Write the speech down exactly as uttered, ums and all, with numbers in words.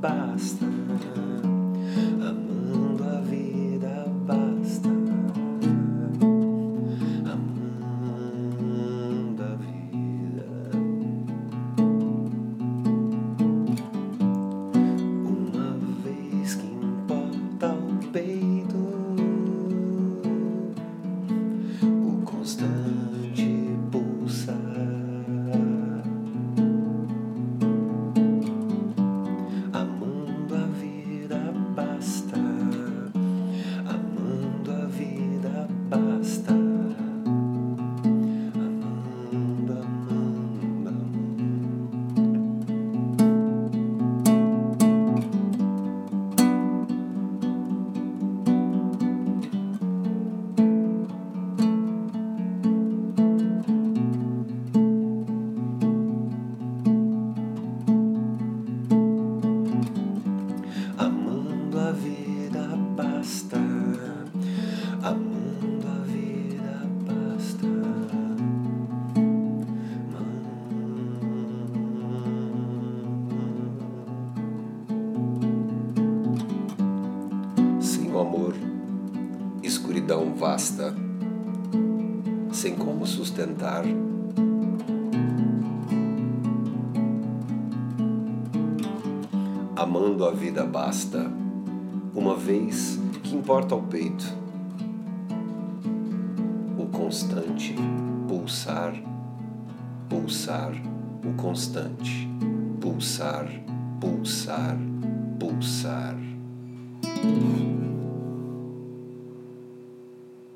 basta, amando a vida basta, amando a vida. Uma vez que importa o peito, o constante pulsar. Amor, escuridão vasta, sem como sustentar. Amando a vida basta, uma vez que importa ao peito o constante pulsar, pulsar, o constante pulsar, pulsar, pulsar.